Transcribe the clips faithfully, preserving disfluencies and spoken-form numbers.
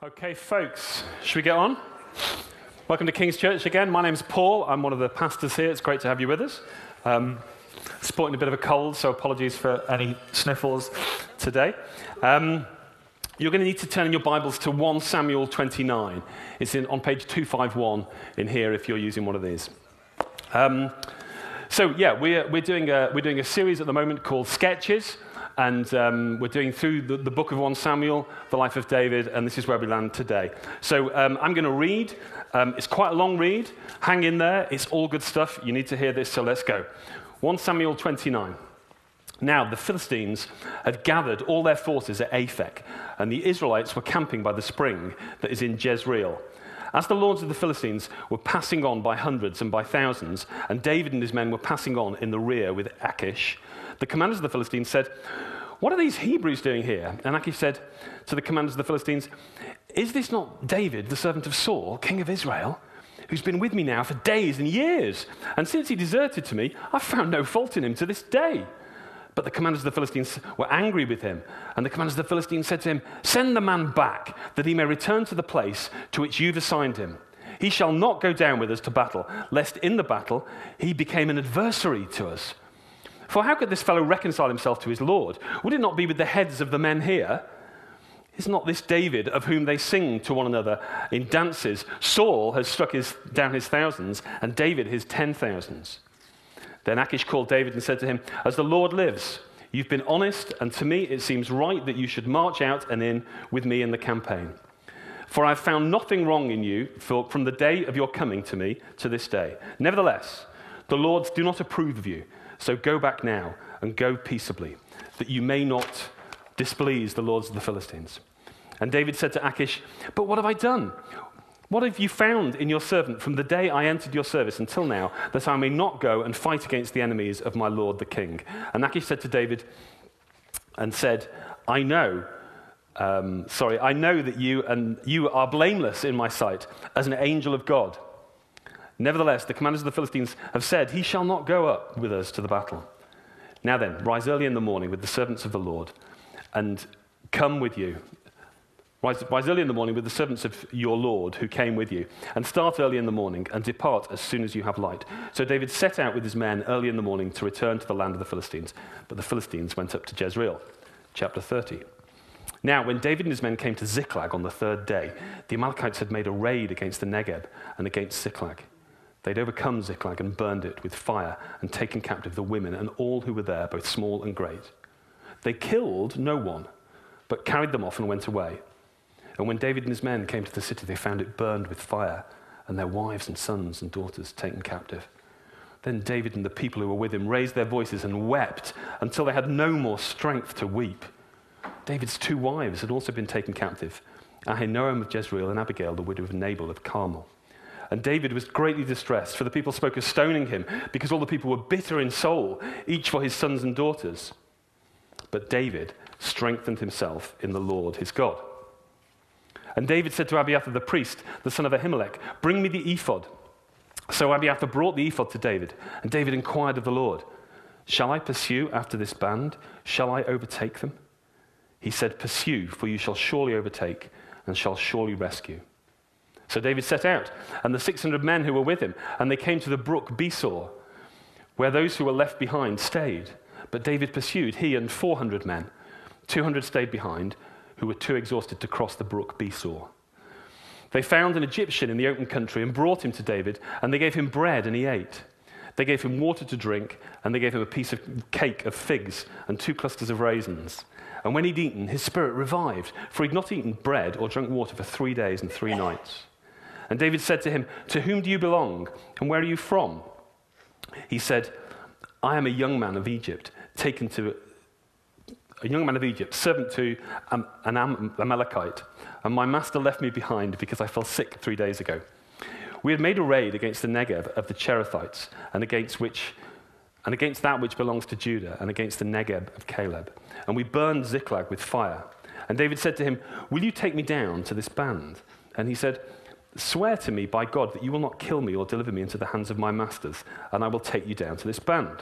Okay, folks, should we get on? Welcome to King's Church again. My name's Paul. I'm one of the pastors here. It's great to have you with us. Um, sporting a bit of a cold, so apologies for any sniffles today. Um, you're going to need to turn in your Bibles to First Samuel twenty-nine. It's in, on page two fifty-one in here if you're using one of these. Um, so, yeah, we're, we're, doing a, we're doing a series at the moment called Sketches. And um, we're doing through the, the book of First Samuel, the life of David, and this is where we land today. So um, I'm going to read. Um, it's quite a long read. Hang in there. It's all good stuff. You need to hear this, so let's go. First Samuel twenty-nine. Now the Philistines had gathered all their forces at Aphek, and the Israelites were camping by the spring that is in Jezreel. As the lords of the Philistines were passing on by hundreds and by thousands, and David and his men were passing on in the rear with Achish, the commanders of the Philistines said, "What are these Hebrews doing here?" And Achish said to the commanders of the Philistines, "Is this not David, the servant of Saul, king of Israel, who's been with me now for days and years? And since he deserted to me, I've found no fault in him to this day." But the commanders of the Philistines were angry with him, and the commanders of the Philistines said to him, "Send the man back, that he may return to the place to which you've assigned him. He shall not go down with us to battle, lest in the battle he became an adversary to us. For how could this fellow reconcile himself to his Lord? Would it not be with the heads of the men here? Is not this David of whom they sing to one another in dances? Saul has struck his, down his thousands, and David his ten thousands." Then Achish called David and said to him, "As the Lord lives, you've been honest, and to me it seems right that you should march out and in with me in the campaign. For I have found nothing wrong in you for, from the day of your coming to me to this day. Nevertheless, the Lords do not approve of you. So go back now and go peaceably, that you may not displease the lords of the Philistines." And David said to Achish, "But what have I done? What have you found in your servant from the day I entered your service until now, that I may not go and fight against the enemies of my lord the king?" And Achish said to David and said, I know, um, sorry, I know that you and you are blameless in my sight as an angel of God. Nevertheless, the commanders of the Philistines have said, he shall not go up with us to the battle. Now then, rise early in the morning with the servants of the Lord and come with you. Rise, rise early in the morning with the servants of your Lord who came with you, and start early in the morning and depart as soon as you have light. So David set out with his men early in the morning to return to the land of the Philistines. But the Philistines went up to Jezreel. Chapter thirty. Now, when David and his men came to Ziklag on the third day, the Amalekites had made a raid against the Negeb and against Ziklag. They'd overcome Ziklag and burned it with fire and taken captive the women and all who were there, both small and great. They killed no one, but carried them off and went away. And when David and his men came to the city, they found it burned with fire and their wives and sons and daughters taken captive. Then David and the people who were with him raised their voices and wept until they had no more strength to weep. David's two wives had also been taken captive, Ahinoam of Jezreel and Abigail, the widow of Nabal of Carmel. And David was greatly distressed, for the people spoke of stoning him, because all the people were bitter in soul, each for his sons and daughters. But David strengthened himself in the Lord his God. And David said to Abiathar the priest, the son of Ahimelech, "Bring me the ephod." So Abiathar brought the ephod to David, and David inquired of the Lord, "Shall I pursue after this band? Shall I overtake them?" He said, "Pursue, for you shall surely overtake and shall surely rescue." So David set out, and the six hundred men who were with him, and they came to the brook Besor, where those who were left behind stayed. But David pursued, he and four hundred men. two hundred stayed behind, who were too exhausted to cross the brook Besor. They found an Egyptian in the open country and brought him to David, and they gave him bread, and he ate. They gave him water to drink, and they gave him a piece of cake of figs and two clusters of raisins. And when he'd eaten, his spirit revived, for he'd not eaten bread or drunk water for three days and three nights. And David said to him, "To whom do you belong, and where are you from?" He said, "I am a young man of Egypt, taken to a young man of Egypt, servant to an Am- Amalekite, and my master left me behind because I fell sick three days ago. We had made a raid against the Negeb of the Cherethites, and against which, and against that which belongs to Judah, and against the Negeb of Caleb, and we burned Ziklag with fire. And David said to him, 'Will you take me down to this band?' And he said, 'Swear to me by God that you will not kill me or deliver me into the hands of my masters, and I will take you down to this band.'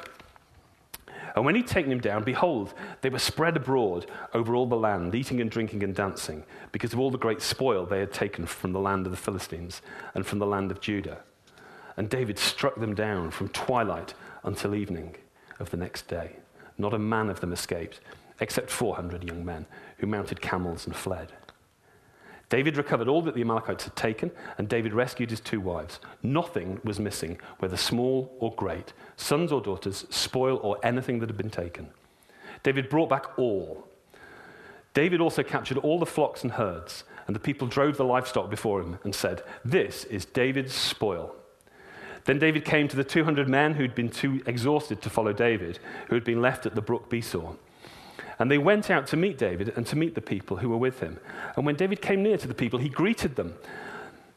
And when he'd taken him down, behold, they were spread abroad over all the land, eating and drinking and dancing, because of all the great spoil they had taken from the land of the Philistines and from the land of Judah. And David struck them down from twilight until evening of the next day. Not a man of them escaped, except four hundred young men who mounted camels and fled. David recovered all that the Amalekites had taken, and David rescued his two wives. Nothing was missing, whether small or great, sons or daughters, spoil or anything that had been taken. David brought back all. David also captured all the flocks and herds, and the people drove the livestock before him and said, "This is David's spoil." Then David came to the two hundred men who had been too exhausted to follow David, who had been left at the brook Besor. And they went out to meet David and to meet the people who were with him. And when David came near to the people, he greeted them.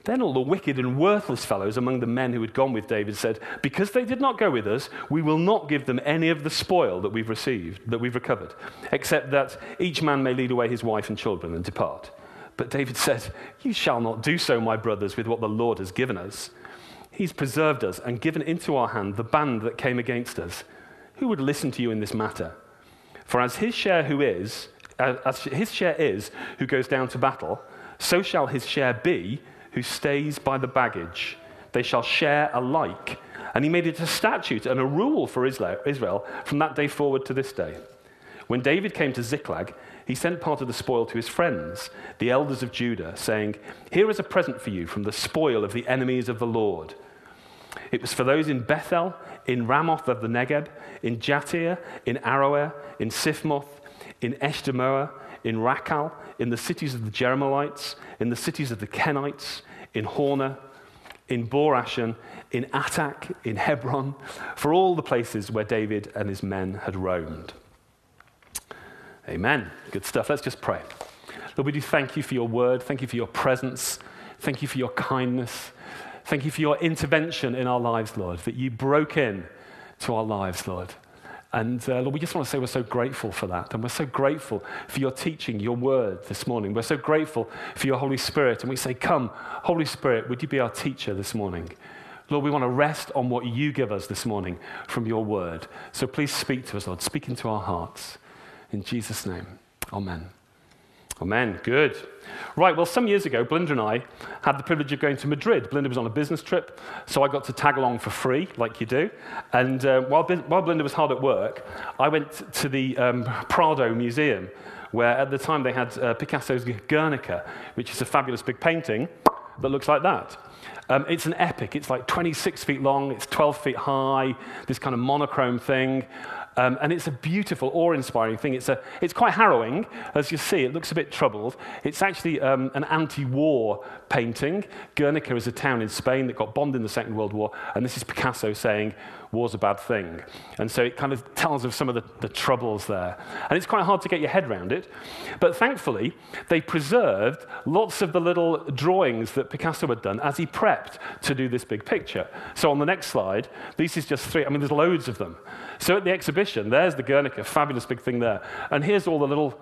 Then all the wicked and worthless fellows among the men who had gone with David said, "Because they did not go with us, we will not give them any of the spoil that we've received, that we've recovered, except that each man may lead away his wife and children and depart." But David said, "You shall not do so, my brothers, with what the Lord has given us. He's preserved us and given into our hand the band that came against us. Who would listen to you in this matter? For as his share who is, as his share is who goes down to battle, so shall his share be who stays by the baggage. They shall share alike." And he made it a statute and a rule for Israel from that day forward to this day. When David came to Ziklag, he sent part of the spoil to his friends, the elders of Judah, saying, "Here is a present for you from the spoil of the enemies of the Lord." It was for those in Bethel, in Ramoth of the Negeb, in Jatir, in Aroer, in Sifmoth, in Eshtemoa, in Rakal, in the cities of the Jeremelites, in the cities of the Kenites, in Horna, in Borashan, in Attak, in Hebron, for all the places where David and his men had roamed. Amen. Good stuff. Let's just pray. Lord, we do thank you for your word. Thank you for your presence. Thank you for your kindness. Thank you for your intervention in our lives, Lord, that you broke in to our lives, Lord. And uh, Lord, we just want to say we're so grateful for that. And we're so grateful for your teaching, your word this morning. We're so grateful for your Holy Spirit. And we say, come, Holy Spirit, would you be our teacher this morning? Lord, we want to rest on what you give us this morning from your word. So please speak to us, Lord. Speak into our hearts. In Jesus' name, amen. Amen. Good. Right, well, some years ago, Belinda and I had the privilege of going to Madrid. Belinda was on a business trip, so I got to tag along for free, like you do. And uh, while, Be- while Belinda was hard at work, I went to the um, Prado Museum, where at the time they had uh, Picasso's Guernica, which is a fabulous big painting that looks like that. Um, it's an epic. It's like twenty-six feet long, it's twelve feet high, this kind of monochrome thing. Um, and it's a beautiful, awe-inspiring thing. It's a, it's quite harrowing, as you see. It looks a bit troubled. It's actually um, an anti-war painting. Guernica is a town in Spain that got bombed in the Second World War, and this is Picasso saying, war's a bad thing. And so it kind of tells of some of the, the troubles there. And it's quite hard to get your head around it. But thankfully, they preserved lots of the little drawings that Picasso had done as he prepped to do this big picture. So on the next slide, this is just three. I mean, there's loads of them. So at the exhibition, there's the Guernica, fabulous big thing there. And here's all the little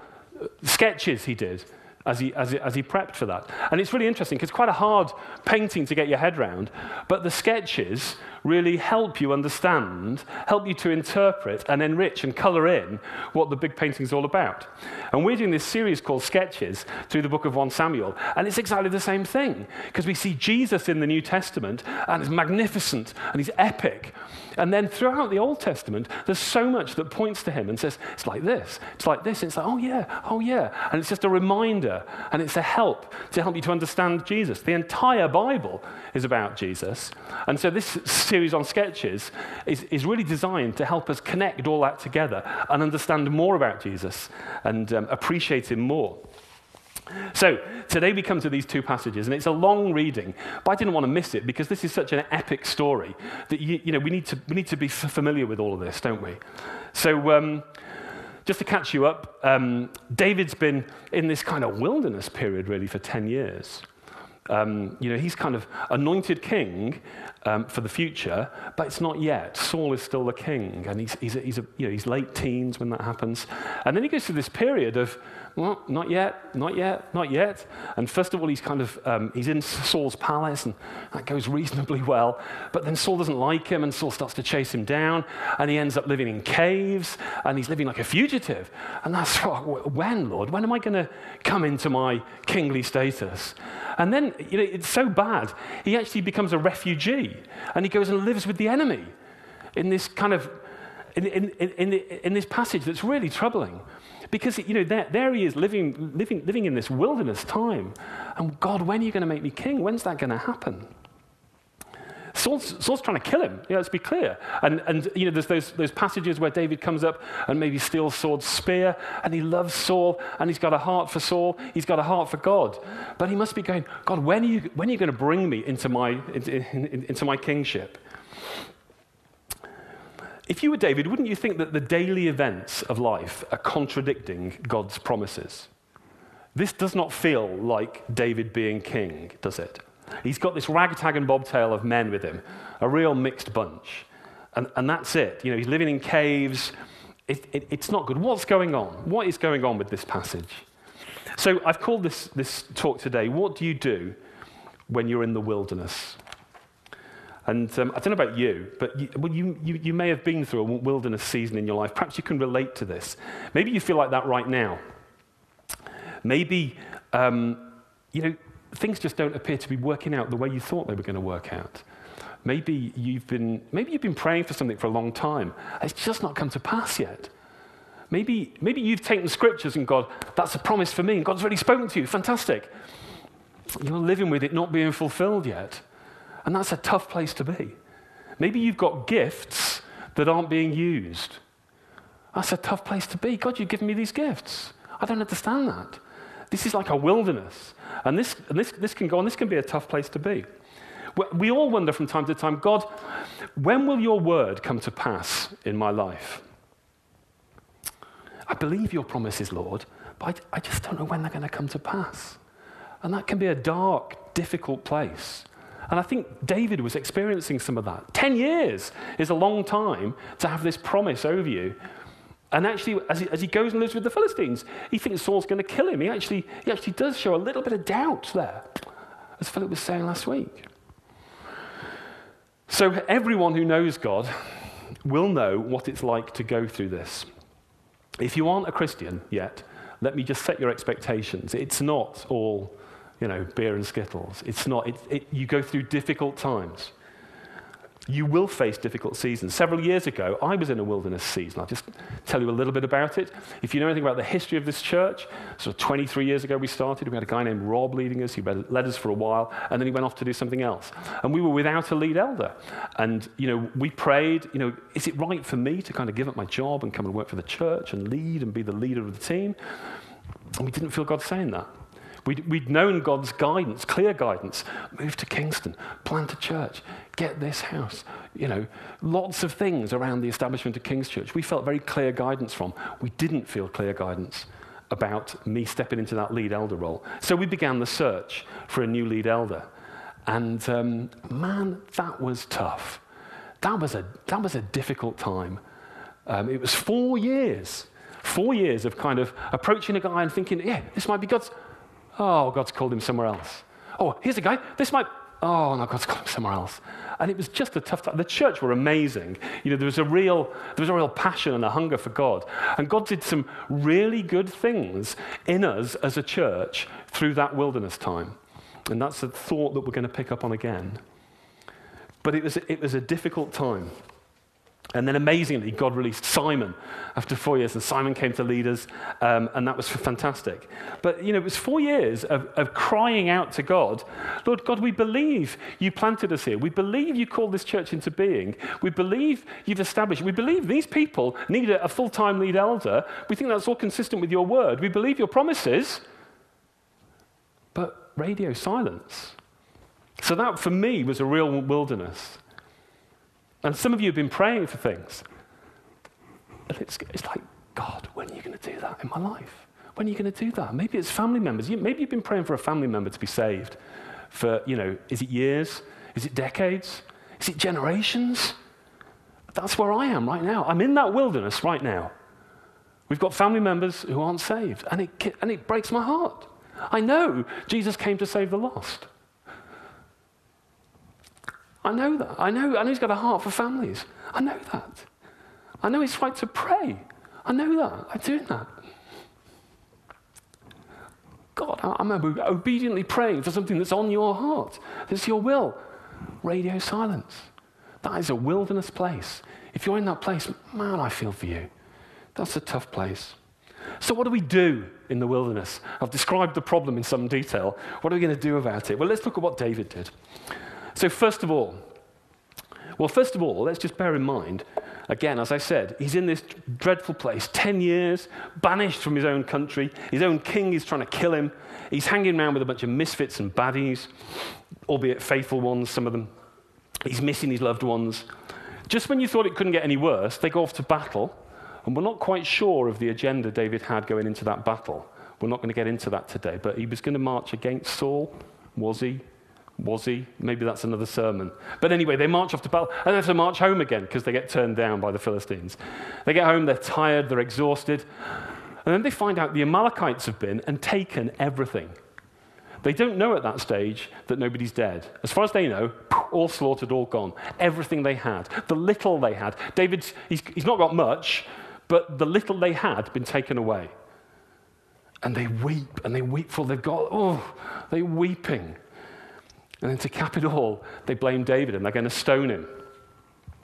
sketches he did as he, as he, as he prepped for that. And it's really interesting, because it's quite a hard painting to get your head around, but the sketches really help you understand, help you to interpret and enrich and colour in what the big painting's all about. And we're doing this series called Sketches through the book of First Samuel, and it's exactly the same thing, because we see Jesus in the New Testament, and he's magnificent, and he's epic. And then throughout the Old Testament, there's so much that points to him and says, it's like this, it's like this, and it's like, oh yeah, oh yeah. And it's just a reminder, and it's a help to help you to understand Jesus. The entire Bible is about Jesus. And so this series on Sketches is, is really designed to help us connect all that together and understand more about Jesus and um, appreciate him more. So, today we come to these two passages, and it's a long reading, but I didn't want to miss it, because this is such an epic story that you, you know, we need to we need to be familiar with all of this, don't we? So, um, just to catch you up, um, David's been in this kind of wilderness period, really, for ten years. Um, you know, he's kind of anointed king um, for the future, but it's not yet. Saul is still the king, and he's he's a, he's a, you know he's late teens when that happens, and then he goes through this period of well, not yet, not yet, not yet. And first of all, he's kind of, um, he's in Saul's palace, and that goes reasonably well. But then Saul doesn't like him, and Saul starts to chase him down, and he ends up living in caves, and he's living like a fugitive. And that's, oh, when, Lord, when am I going to come into my kingly status? And then, you know, it's so bad, he actually becomes a refugee, and he goes and lives with the enemy in this kind of, in, in, in, in this passage that's really troubling. Because, you know, there, there he is living, living, living in this wilderness time. And God, when are you going to make me king? When's that going to happen? Saul's, Saul's trying to kill him, you know, let's be clear. And, and you know, there's those, those passages where David comes up and maybe steals Saul's spear, and he loves Saul, and he's got a heart for Saul, he's got a heart for God. But he must be going, God, when are you, when are you going to bring me into my, into, into my kingship? If you were David, wouldn't you think that the daily events of life are contradicting God's promises? This does not feel like David being king, does it? He's got this ragtag and bobtail of men with him, a real mixed bunch. And, and that's it. You know, he's living in caves. It, it, it's not good. What's going on? What is going on with this passage? So I've called this, this talk today, What Do You Do When You're in the Wilderness? And um, I don't know about you, but you, well, you, you, you may have been through a wilderness season in your life. Perhaps you can relate to this. Maybe you feel like that right now. Maybe, um, you know, things just don't appear to be working out the way you thought they were going to work out. Maybe you've been, maybe you've been praying for something for a long time. It's just not come to pass yet. Maybe, maybe you've taken scriptures and God, that's a promise for me, and God's already spoken to you. Fantastic. You're living with it not being fulfilled yet. And that's a tough place to be. Maybe you've got gifts that aren't being used. That's a tough place to be. God, you've given me these gifts. I don't understand that. This is like a wilderness. And this, and this, this can go on. This can be a tough place to be. We all wonder from time to time, God, when will your word come to pass in my life? I believe your promises, Lord, but I, I just don't know when they're going to come to pass. And that can be a dark, difficult place. And I think David was experiencing some of that. Ten years is a long time to have this promise over you. And actually, as he, as he goes and lives with the Philistines, he thinks Saul's going to kill him. He actually, he actually does show a little bit of doubt there, as Philip was saying last week. So everyone who knows God will know what it's like to go through this. If you aren't a Christian yet, let me just set your expectations. It's not all, you know, beer and Skittles. It's not, it, it, you go through difficult times. You will face difficult seasons. Several years ago, I was in a wilderness season. I'll just tell you a little bit about it. If you know anything about the history of this church, sort of twenty-three years ago we started. We had a guy named Rob leading us. He led us for a while, and then he went off to do something else. And we were without a lead elder. And, you know, we prayed, you know, is it right for me to kind of give up my job and come and work for the church and lead and be the leader of the team? And we didn't feel God saying that. We'd, we'd known God's guidance, clear guidance. Move to Kingston, plant a church, get this house. You know, lots of things around the establishment of King's Church we felt very clear guidance from. We didn't feel clear guidance about me stepping into that lead elder role. So we began the search for a new lead elder. And um, man, that was tough. That was a, that was a difficult time. Um, it was four years, four years of kind of approaching a guy and thinking, yeah, this might be God's. Oh, God's called him somewhere else. Oh, here's a guy. This might... Oh, no, God's called him somewhere else. And it was just a tough time. The church were amazing. You know, there was a real, there was a real passion and a hunger for God. And God did some really good things in us as a church through that wilderness time. And that's a thought that we're going to pick up on again. But it was, it was a difficult time. And then amazingly, God released Simon after four years, and Simon came to lead us, um, and that was fantastic. But, you know, it was four years of, of crying out to God, Lord God, we believe you planted us here. We believe you called this church into being. We believe you've established. We believe these people need a, a full-time lead elder. We think that's all consistent with your word. We believe your promises, but radio silence. So that, for me, was a real wilderness. And some of you have been praying for things. And it's, it's like, God, when are you going to do that in my life? When are you going to do that? Maybe it's family members. You, maybe you've been praying for a family member to be saved for, you know, is it years? Is it decades? Is it generations? That's where I am right now. I'm in that wilderness right now. We've got family members who aren't saved, and it, and it breaks my heart. I know Jesus came to save the lost. I know that. I know, I know he's got a heart for families. I know that. I know it's right to pray. I know that. I do that. God, I'm obediently praying for something that's on your heart. It's your will. Radio silence. That is a wilderness place. If you're in that place, man, I feel for you. That's a tough place. So what do we do in the wilderness? I've described the problem in some detail. What are we going to do about it? Well, let's look at what David did. So first of all, well, first of all, let's just bear in mind, again, as I said, he's in this dreadful place, ten years, banished from his own country. His own king is trying to kill him. He's hanging around with a bunch of misfits and baddies, albeit faithful ones, some of them. He's missing his loved ones. Just when you thought it couldn't get any worse, they go off to battle, and we're not quite sure of the agenda David had going into that battle. We're not going to get into that today, but he was going to march against Saul. Was he? Was he? Maybe that's another sermon. But anyway, they march off to battle, and they have to march home again because they get turned down by the Philistines. They get home, they're tired, they're exhausted, and then they find out the Amalekites have been and taken everything. They don't know at that stage that nobody's dead. As far as they know, all slaughtered, all gone. Everything they had, the little they had. David's, he's, he's not got much, but the little they had been taken away. And they weep, and they weep for all they've got. Oh, they're weeping. And then to cap it all, they blame David, and they're going to stone him.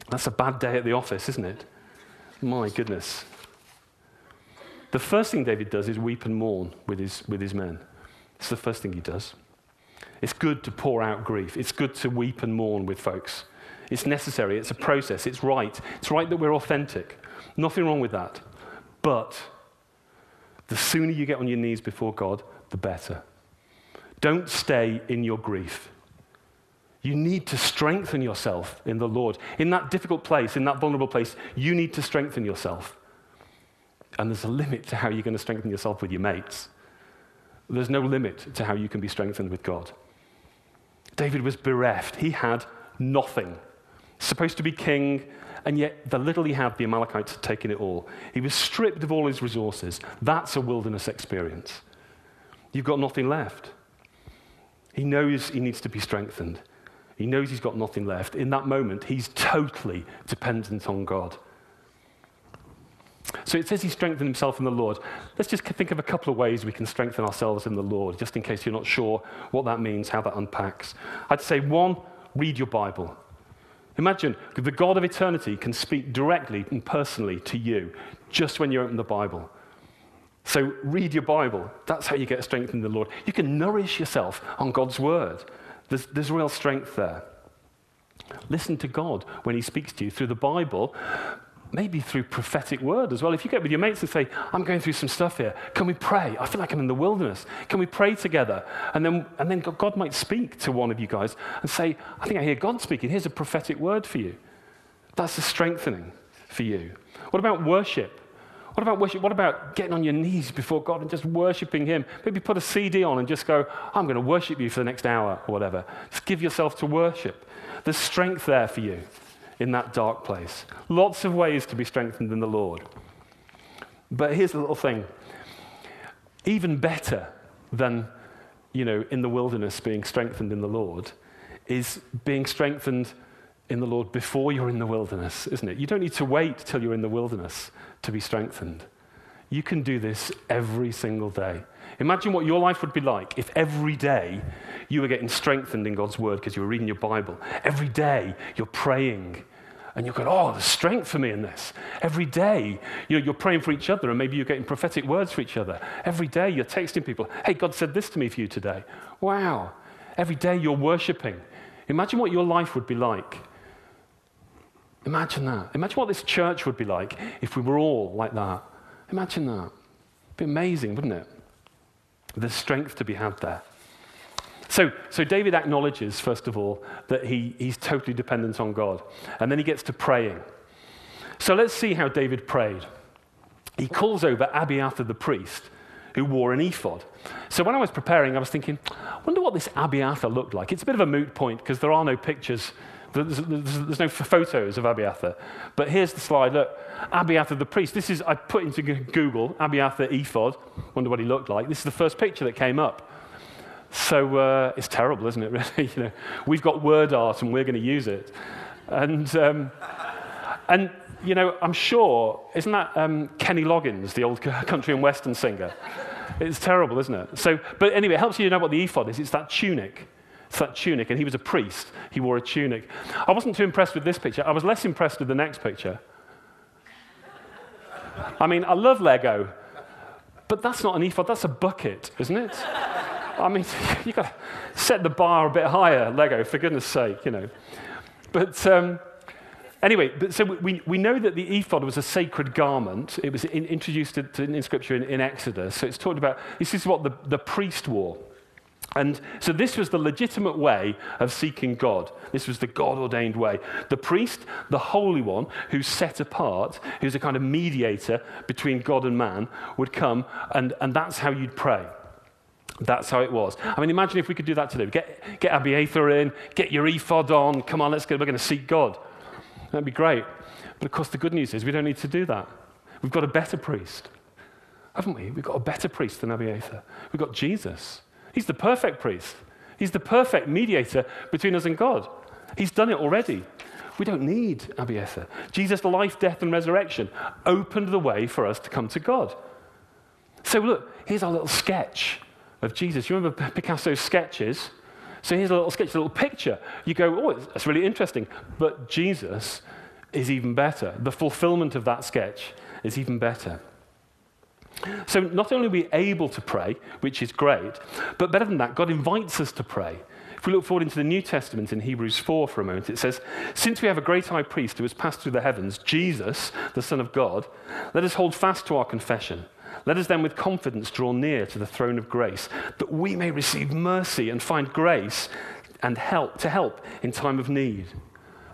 That's a bad day at the office, isn't it? My goodness. The first thing David does is weep and mourn with his, with his men. It's the first thing he does. It's good to pour out grief. It's good to weep and mourn with folks. It's necessary. It's a process. It's right. It's right that we're authentic. Nothing wrong with that. But the sooner you get on your knees before God, the better. Don't stay in your grief. You need to strengthen yourself in the Lord. In that difficult place, in that vulnerable place, you need to strengthen yourself. And there's a limit to how you're going to strengthen yourself with your mates. There's no limit to how you can be strengthened with God. David was bereft. He had nothing. Supposed to be king, and yet the little he had, the Amalekites had taken it all. He was stripped of all his resources. That's a wilderness experience. You've got nothing left. He knows he needs to be strengthened. He knows he's got nothing left. In that moment, he's totally dependent on God. So it says he strengthened himself in the Lord. Let's just think of a couple of ways we can strengthen ourselves in the Lord, just in case you're not sure what that means, how that unpacks. I'd say, one, read your Bible. Imagine the God of eternity can speak directly and personally to you just when you open the Bible. So read your Bible. That's how you get strengthened in the Lord. You can nourish yourself on God's word. There's, there's real strength there. Listen to God when he speaks to you through the Bible, maybe through prophetic word as well. If you get with your mates and say, I'm going through some stuff here. Can we pray? I feel like I'm in the wilderness. Can we pray together? And then, and then God might speak to one of you guys and say, I think I hear God speaking. Here's a prophetic word for you. That's a strengthening for you. What about worship? What about worship? What about getting on your knees before God and just worshiping him? Maybe put a C D on and just go, I'm going to worship you for the next hour or whatever. Just give yourself to worship. There's strength there for you in that dark place. Lots of ways to be strengthened in the Lord. But here's the little thing. Even better than, you know, in the wilderness being strengthened in the Lord is being strengthened in the Lord before you're in the wilderness, isn't it? You don't need to wait till you're in the wilderness to be strengthened. You can do this every single day. Imagine what your life would be like if every day you were getting strengthened in God's word because you were reading your Bible. Every day you're praying and you're going, oh, there's strength for me in this. Every day you know, you're praying for each other and maybe you're getting prophetic words for each other. Every day you're texting people, hey, God said this to me for you today. Wow. Every day you're worshiping. Imagine what your life would be like. Imagine that. Imagine what this church would be like if we were all like that. Imagine that. It'd be amazing, wouldn't it? There's strength to be had there. So, so David acknowledges, first of all, that he, he's totally dependent on God. And then he gets to praying. So let's see how David prayed. He calls over Abiathar the priest, who wore an ephod. So when I was preparing, I was thinking, I wonder what this Abiathar looked like. It's a bit of a moot point because there are no pictures There's, there's, there's no photos of Abiathar. But here's the slide, look. Abiathar the priest. This is, I put into Google, Abiathar ephod. Wonder what he looked like. This is the first picture that came up. So uh, it's terrible, isn't it, really? You know, we've got word art and we're going to use it. And, um, and you know, I'm sure, isn't that um, Kenny Loggins, the old country and western singer? It's terrible, isn't it? So, but anyway, it helps you to know what the ephod is. It's that tunic. It's that tunic, and he was a priest. He wore a tunic. I wasn't too impressed with this picture. I was less impressed with the next picture. I mean, I love Lego, but that's not an ephod. That's a bucket, isn't it? I mean, you've got to set the bar a bit higher, Lego, for goodness sake, you know. But um, anyway, but so we, we know that the ephod was a sacred garment. It was in, introduced to, to, in Scripture in, in Exodus. So it's talked about, this is what the, the priest wore. And so this was the legitimate way of seeking God. This was the God-ordained way. The priest, the Holy One, who's set apart, who's a kind of mediator between God and man, would come, and, and that's how you'd pray. That's how it was. I mean, imagine if we could do that today. Get, get Abiathar in, get your ephod on, come on, let's go, we're going to seek God. That'd be great. But of course, the good news is we don't need to do that. We've got a better priest, haven't we? We've got a better priest than Abiathar. We've got Jesus. He's the perfect priest. He's the perfect mediator between us and God. He's done it already. We don't need Abiathar. Jesus' life, death, and resurrection opened the way for us to come to God. So look, here's our little sketch of Jesus. You remember Picasso's sketches? So here's a little sketch, a little picture. You go, oh, that's really interesting. But Jesus is even better. The fulfillment of that sketch is even better. So not only are we able to pray, which is great, but better than that, God invites us to pray. If we look forward into the New Testament in Hebrews four for a moment, it says, since we have a great high priest who has passed through the heavens, Jesus, the Son of God, let us hold fast to our confession. Let us then with confidence draw near to the throne of grace, that we may receive mercy and find grace and help to help in time of need.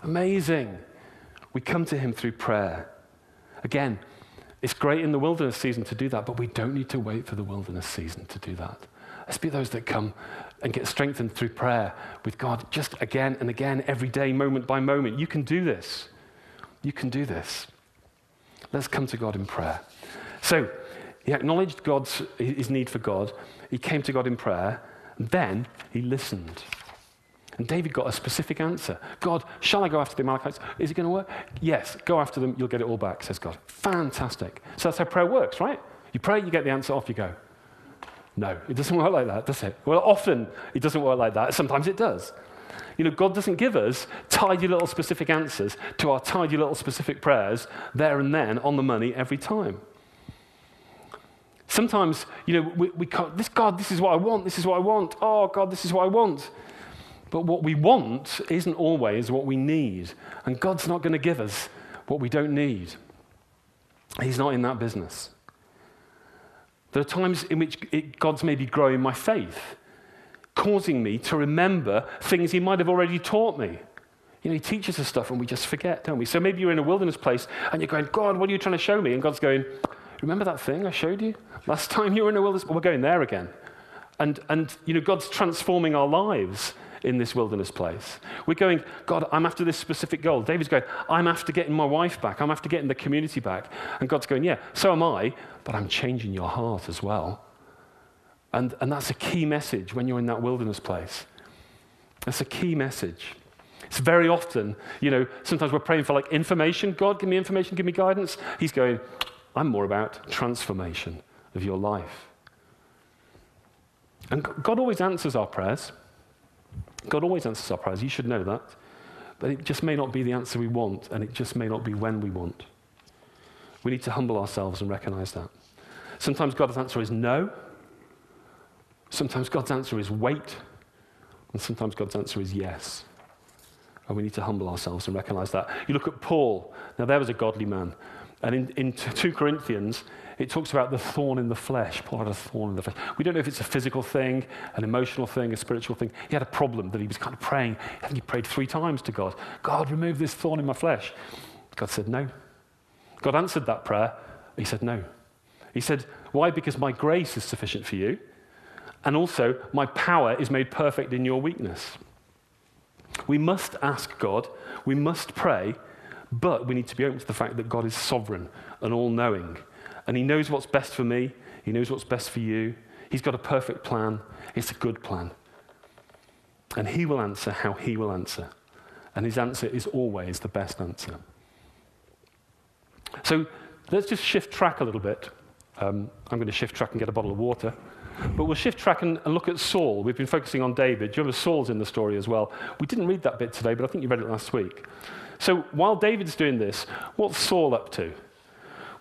Amazing. We come to him through prayer. Again, it's great in the wilderness season to do that, but we don't need to wait for the wilderness season to do that. Let's be those that come and get strengthened through prayer with God just again and again, every day, moment by moment. You can do this. You can do this. Let's come to God in prayer. So he acknowledged God's his need for God. He came to God in prayer. And then he listened. And David got a specific answer. God, shall I go after the Amalekites? Is it going to work? Yes, go after them, you'll get it all back, says God. Fantastic. So that's how prayer works, right? You pray, you get the answer, off you go. No, it doesn't work like that, does it? Well, often it doesn't work like that. Sometimes it does. You know, God doesn't give us tidy little specific answers to our tidy little specific prayers there and then on the money every time. Sometimes, you know, we, we can't, this God, this is what I want, this is what I want. Oh, God, this is what I want. But what we want isn't always what we need. And God's not going to give us what we don't need. He's not in that business. There are times in which it, God's maybe growing my faith, causing me to remember things he might have already taught me. You know, he teaches us stuff and we just forget, don't we? So maybe you're in a wilderness place and you're going, God, what are you trying to show me? And God's going, remember that thing I showed you? Last time you were in a wilderness, well, we're going there again. And, and you know, God's transforming our lives in this wilderness place. We're going, God, I'm after this specific goal. David's going, I'm after getting my wife back. I'm after getting the community back. And God's going, yeah, so am I, but I'm changing your heart as well. And, and that's a key message when you're in that wilderness place. That's a key message. It's very often, you know, sometimes we're praying for like information. God, give me information, give me guidance. He's going, I'm more about transformation of your life. And God always answers our prayers. God always answers our prayers. You should know that. But it just may not be the answer we want, and it just may not be when we want. We need to humble ourselves and recognize that. Sometimes God's answer is no. Sometimes God's answer is wait. And sometimes God's answer is yes. And we need to humble ourselves and recognize that. You look at Paul. Now, there was a godly man. And in, in two Corinthians, it talks about the thorn in the flesh. Paul had a thorn in the flesh. We don't know if it's a physical thing, an emotional thing, a spiritual thing. He had a problem that he was kind of praying. I think he prayed three times to God. God, remove this thorn in my flesh. God said no. God answered that prayer. He said no. He said, why? Because my grace is sufficient for you. And also, my power is made perfect in your weakness. We must ask God, we must pray, but we need to be open to the fact that God is sovereign and all-knowing, and he knows what's best for me, he knows what's best for you, he's got a perfect plan, it's a good plan. And he will answer how he will answer, and his answer is always the best answer. So let's just shift track a little bit. Um, I'm going to shift track and get a bottle of water. But we'll shift track and, and look at Saul. We've been focusing on David. Do you remember Saul's in the story as well? We didn't read that bit today, but I think you read it last week. So while David's doing this, what's Saul up to?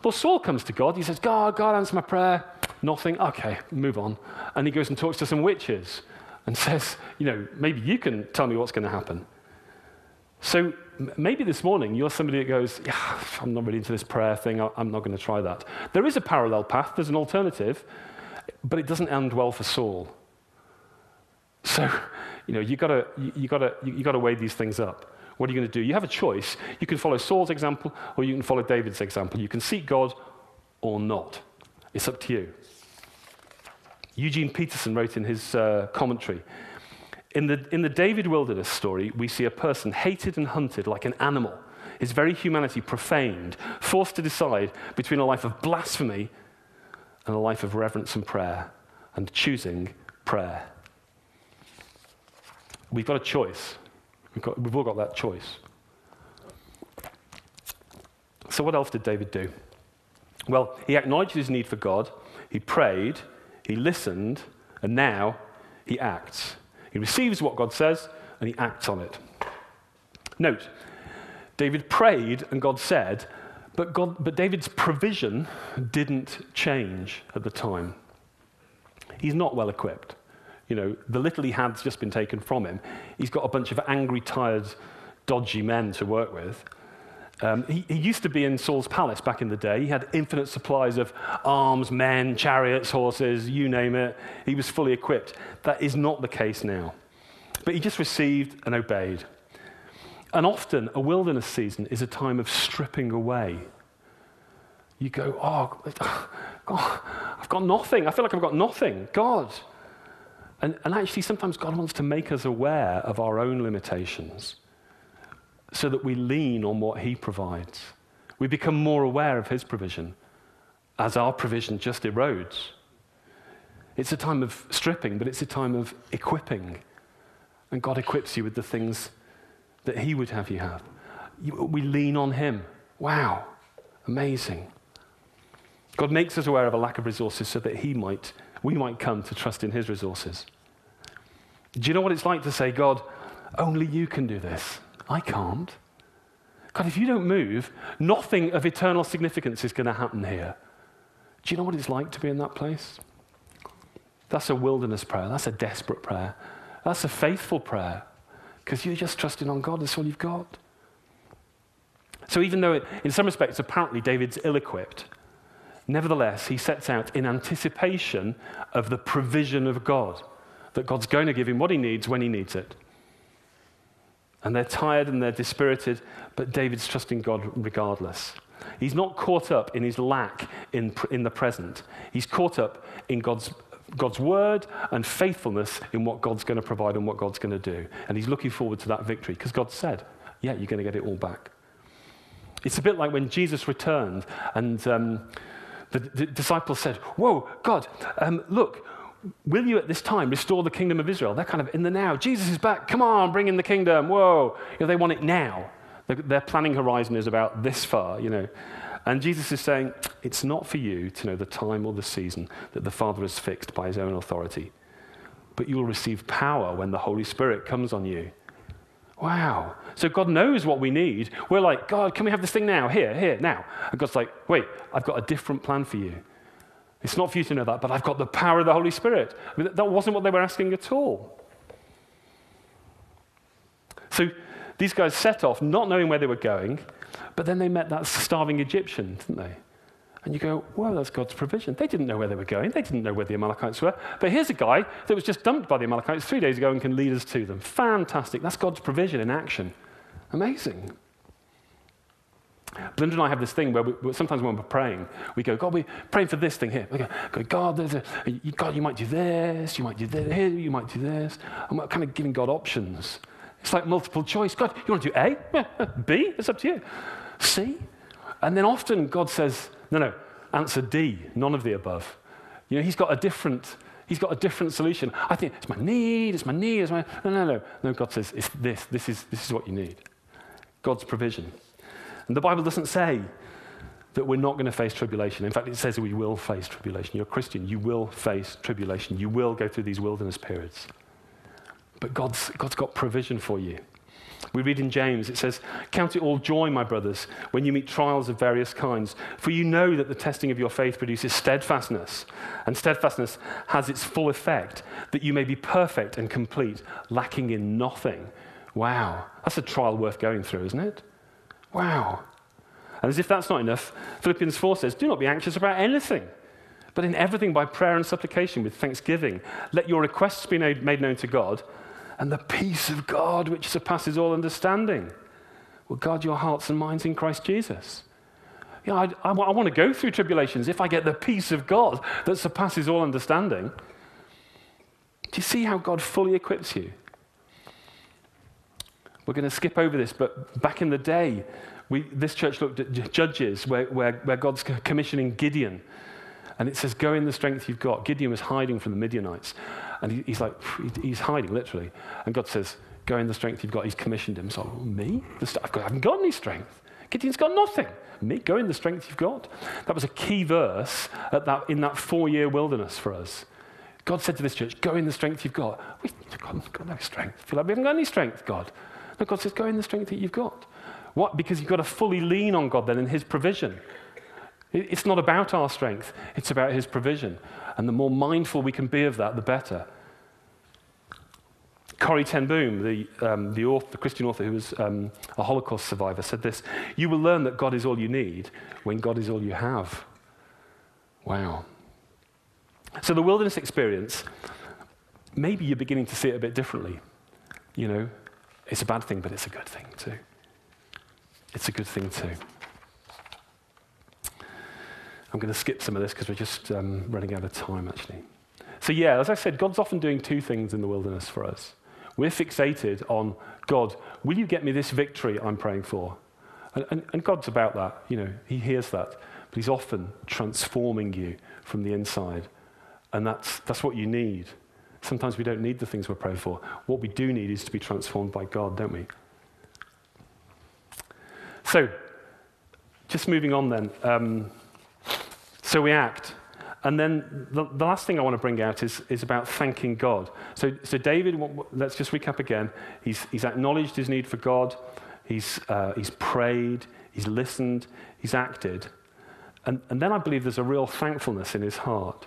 Well, Saul comes to God. He says, God, God, answer my prayer. Nothing. Okay, move on. And he goes and talks to some witches and says, you know, maybe you can tell me what's going to happen. So maybe this morning you're somebody that goes, yeah, I'm not really into this prayer thing, I'm not going to try that. There is a parallel path, there's an alternative, but it doesn't end well for Saul. So, you know, you've got to you've got to you've got to weigh these things up. What are you going to do? You have a choice. You can follow Saul's example or you can follow David's example. You can seek God or not. It's up to you. Eugene Peterson wrote in his uh, commentary, In the, in the David wilderness story, we see a person hated and hunted like an animal, his very humanity profaned, forced to decide between a life of blasphemy and a life of reverence and prayer, and choosing prayer. We've got a choice. We've, got, we've all got that choice. So what else did David do? Well, he acknowledged his need for God, he prayed, he listened, and now he acts. He receives what God says, and he acts on it. Note, David prayed, and God said, but, God, but David's provision didn't change at the time. He's not well equipped. You know, the little he had's just been taken from him. He's got a bunch of angry, tired, dodgy men to work with. Um, he, he used to be in Saul's palace back in the day. He had infinite supplies of arms, men, chariots, horses, you name it. He was fully equipped. That is not the case now. But he just received and obeyed. And often, a wilderness season is a time of stripping away. You go, oh, God, I've got nothing. I feel like I've got nothing. God. And, and actually, sometimes God wants to make us aware of our own limitations, so that we lean on what he provides. We become more aware of his provision as our provision just erodes. It's a time of stripping, but it's a time of equipping. And God equips you with the things that he would have you have. We lean on him. Wow, amazing. God makes us aware of a lack of resources so that he might, we might come to trust in his resources. Do you know what it's like to say, God, only you can do this? I can't. God, if you don't move, nothing of eternal significance is going to happen here. Do you know what it's like to be in that place? That's a wilderness prayer. That's a desperate prayer. That's a faithful prayer, because you're just trusting on God. That's all you've got. So even though, it, in some respects, apparently David's ill-equipped, nevertheless, he sets out in anticipation of the provision of God, that God's going to give him what he needs when he needs it. And they're tired and they're dispirited, but David's trusting God regardless. He's not caught up in his lack in, in the present. He's caught up in God's, God's word and faithfulness in what God's going to provide and what God's going to do. And he's looking forward to that victory, because God said, yeah, you're going to get it all back. It's a bit like when Jesus returned and um, the, the disciples said, whoa, God, um, look, will you at this time restore the kingdom of Israel? They're kind of in the now. Jesus is back. Come on, bring in the kingdom. Whoa. You know, they want it now. Their planning horizon is about this far, you know. And Jesus is saying, it's not for you to know the time or the season that the Father has fixed by his own authority. But you will receive power when the Holy Spirit comes on you. Wow. So God knows what we need. We're like, God, can we have this thing now? Here, here, now. And God's like, wait, I've got a different plan for you. It's not for you to know that, but I've got the power of the Holy Spirit. I mean, that wasn't what they were asking at all. So these guys set off, not knowing where they were going, but then they met that starving Egyptian, didn't they? And you go, well, that's God's provision. They didn't know where they were going. They didn't know where the Amalekites were. But here's a guy that was just dumped by the Amalekites three days ago and can lead us to them. Fantastic. That's God's provision in action. Amazing. Belinda and I have this thing where we, sometimes when we're praying, we go, God, we're praying for this thing here. We go, God, there's a, God, you might do this, you might do this, here, you might do this. And we're kind of giving God options. It's like multiple choice. God, you want to do A? B? It's up to you. C? And then often God says, no, no, answer D, none of the above. You know, he's got a different, he's got a different solution. I think, it's my need, it's my need, it's my... No, no, no. No, God says, it's this. This is, this is what you need. God's provision. And the Bible doesn't say that we're not going to face tribulation. In fact, it says we will face tribulation. You're a Christian, you will face tribulation. You will go through these wilderness periods. But God's, God's got provision for you. We read in James, it says, "Count it all joy, my brothers, when you meet trials of various kinds, for you know that the testing of your faith produces steadfastness, and steadfastness has its full effect, that you may be perfect and complete, lacking in nothing." Wow, that's a trial worth going through, isn't it? Wow. And as if that's not enough, Philippians four says, "Do not be anxious about anything, but in everything by prayer and supplication with thanksgiving. Let your requests be made known to God, and the peace of God, which surpasses all understanding, will guard your hearts and minds in Christ Jesus." You know, I, I, I want to go through tribulations if I get the peace of God that surpasses all understanding. Do you see how God fully equips you? We're going to skip over this, but back in the day, we, this church looked at Judges, where, where, where God's commissioning Gideon. And it says, "Go in the strength you've got." Gideon was hiding from the Midianites. And he, he's like, he's hiding, literally. And God says, "Go in the strength you've got." He's commissioned him. So, oh, me? I've got, I haven't got any strength. Gideon's got nothing. Me? Go in the strength you've got. That was a key verse at that, in that four-year wilderness for us. God said to this church, "Go in the strength you've got." We've got, got no strength. I feel like we haven't got any strength, God. No, God says, "Go in the strength that you've got." What? Because you've got to fully lean on God then in his provision. It's not about our strength, it's about his provision. And the more mindful we can be of that, the better. Corrie ten Boom, the, um, the, author, the Christian author who was um, a Holocaust survivor, said this: "You will learn that God is all you need when God is all you have." Wow. So the wilderness experience, maybe you're beginning to see it a bit differently. You know, it's a bad thing, but it's a good thing too. It's a good thing too. I'm going to skip some of this because we're just um, running out of time, actually. So yeah, as I said, God's often doing two things in the wilderness for us. We're fixated on, "God, will you get me this victory I'm praying for?" And, and, and God's about that. You know, he hears that. But he's often transforming you from the inside. And that's, that's what you need. Sometimes we don't need the things we're praying for. What we do need is to be transformed by God, don't we? So, just moving on then. Um, So we act. And then the, the last thing I want to bring out is, is about thanking God. So, so David, let's just recap again. He's, he's acknowledged his need for God. He's, uh, he's prayed. He's listened. He's acted. And, and then I believe there's a real thankfulness in his heart.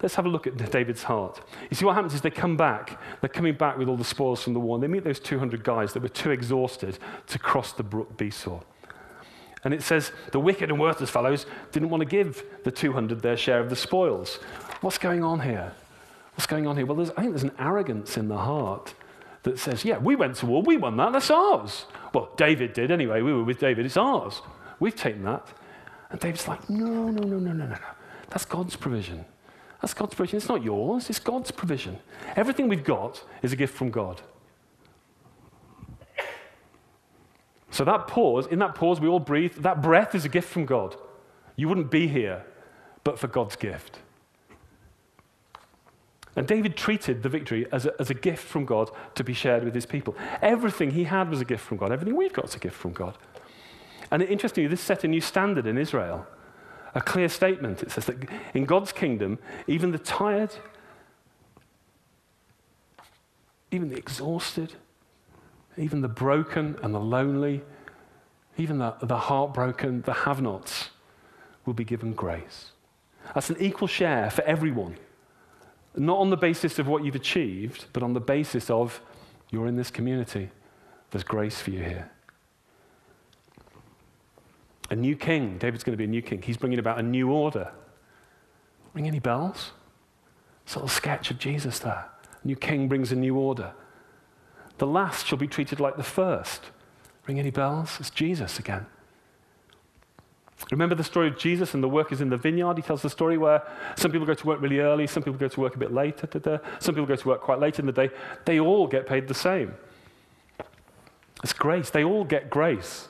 Let's have a look at David's heart. You see, what happens is they come back. They're coming back with all the spoils from the war. And they meet those two hundred guys that were too exhausted to cross the brook Besor. And it says, "The wicked and worthless fellows didn't want to give the two hundred their share of the spoils." What's going on here? What's going on here? Well, there's, I think there's an arrogance in the heart that says, "Yeah, we went to war, we won that, that's ours. Well, David did anyway, we were with David, it's ours. We've taken that." And David's like, "No, no, no, no, no, no, no. That's God's provision. That's God's provision. It's not yours, it's God's provision. Everything we've got is a gift from God." So that pause, in that pause we all breathe, that breath is a gift from God. You wouldn't be here but for God's gift. And David treated the victory as a, as a gift from God to be shared with his people. Everything he had was a gift from God. Everything we've got is a gift from God. And interestingly, this set a new standard in Israel. A clear statement. It says that in God's kingdom, even the tired, even the exhausted, even the broken and the lonely, even the, the heartbroken, the have-nots, will be given grace. That's an equal share for everyone. Not on the basis of what you've achieved, but on the basis of, you're in this community, there's grace for you here. A new king. David's going to be a new king. He's bringing about a new order. Ring any bells? It's a little sketch of Jesus there. New king brings a new order. The last shall be treated like the first. Ring any bells? It's Jesus again. Remember the story of Jesus and the workers in the vineyard? He tells the story where some people go to work really early, some people go to work a bit later, some people go to work quite late in the day. They all get paid the same. It's grace. They all get grace.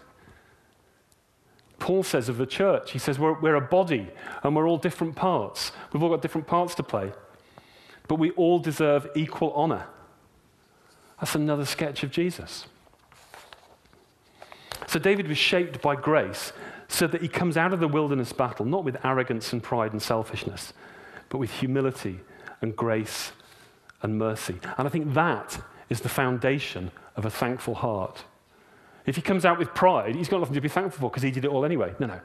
Paul says of the church, he says we're, we're a body and we're all different parts. We've all got different parts to play. But we all deserve equal honor. That's another sketch of Jesus. So David was shaped by grace so that he comes out of the wilderness battle, not with arrogance and pride and selfishness, but with humility and grace and mercy. And I think that is the foundation of a thankful heart. If he comes out with pride, he's got nothing to be thankful for because he did it all anyway. No, no,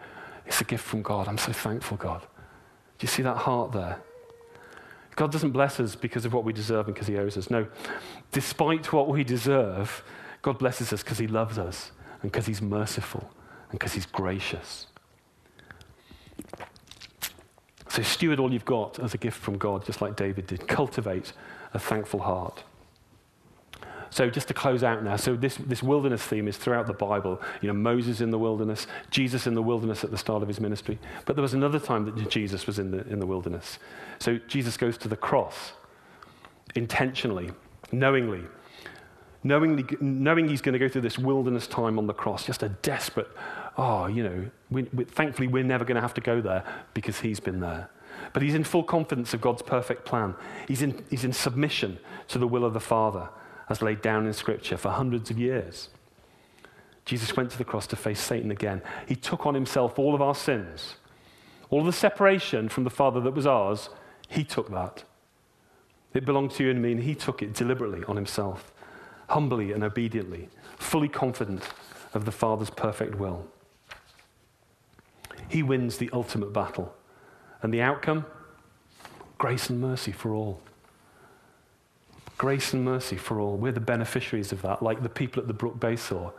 it's a gift from God. I'm so thankful, God. Do you see that heart there? God doesn't bless us because of what we deserve and because he owes us. No, despite what we deserve, God blesses us because he loves us and because he's merciful and because he's gracious. So steward all you've got as a gift from God, just like David did. Cultivate a thankful heart. So just to close out now, so this, this wilderness theme is throughout the Bible. You know, Moses in the wilderness, Jesus in the wilderness at the start of his ministry. But there was another time that Jesus was in the, in the wilderness. So Jesus goes to the cross intentionally, knowingly, knowingly, knowing he's going to go through this wilderness time on the cross, just a desperate, oh, you know, we, we, thankfully we're never going to have to go there because he's been there. But he's in full confidence of God's perfect plan. He's in, he's in submission to the will of the Father, as laid down in Scripture for hundreds of years. Jesus went to the cross to face Satan again. He took on himself all of our sins. All the separation from the Father that was ours, he took that. It belonged to you and me, and he took it deliberately on himself, humbly and obediently, fully confident of the Father's perfect will. He wins the ultimate battle. And the outcome? Grace and mercy for all. Grace and mercy for all. We're the beneficiaries of that, like the people at the brook Besor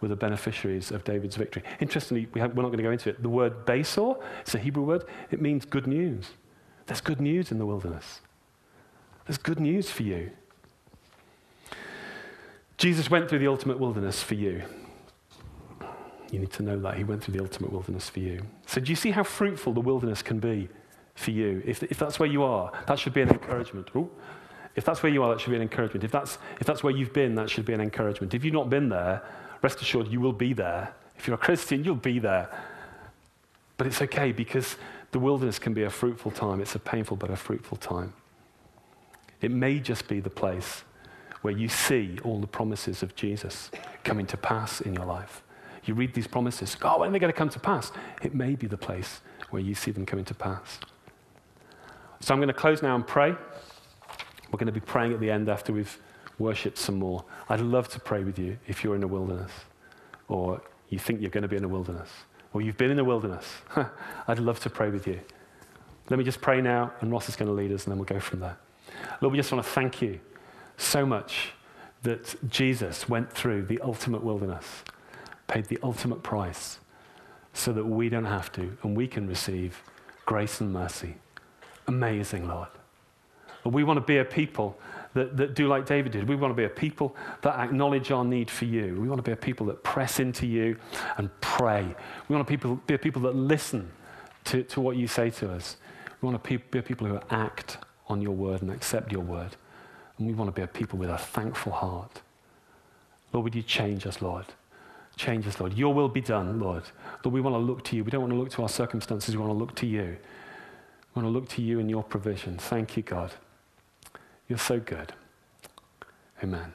were the beneficiaries of David's victory. Interestingly, we have, we're not going to go into it. The word Besor, it's a Hebrew word, it means good news. There's good news in the wilderness. There's good news for you. Jesus went through the ultimate wilderness for you. You need to know that. He went through the ultimate wilderness for you. So do you see how fruitful the wilderness can be for you? If, if that's where you are, that should be an encouragement. Ooh. If that's where you are, that should be an encouragement. If that's, if that's where you've been, that should be an encouragement. If you've not been there, rest assured you will be there. If you're a Christian, you'll be there. But it's okay because the wilderness can be a fruitful time. It's a painful but a fruitful time. It may just be the place where you see all the promises of Jesus coming to pass in your life. You read these promises, oh, when are they going to come to pass? It may be the place where you see them coming to pass. So I'm going to close now and pray. We're going to be praying at the end after we've worshipped some more. I'd love to pray with you if you're in a wilderness or you think you're going to be in a wilderness or you've been in a wilderness. I'd love to pray with you. Let me just pray now and Ross is going to lead us and then we'll go from there. Lord, we just want to thank you so much that Jesus went through the ultimate wilderness, paid the ultimate price so that we don't have to and we can receive grace and mercy. Amazing, Lord. We want to be a people that, that do like David did. We want to be a people that acknowledge our need for you. We want to be a people that press into you and pray. We want to people, be a people that listen to, to what you say to us. We want to be a people who act on your word and accept your word. And we want to be a people with a thankful heart. Lord, would you change us, Lord? Change us, Lord. Your will be done, Lord. Lord, we want to look to you. We don't want to look to our circumstances. We want to look to you. We want to look to you and your provision. Thank you, God. You're so good. Amen.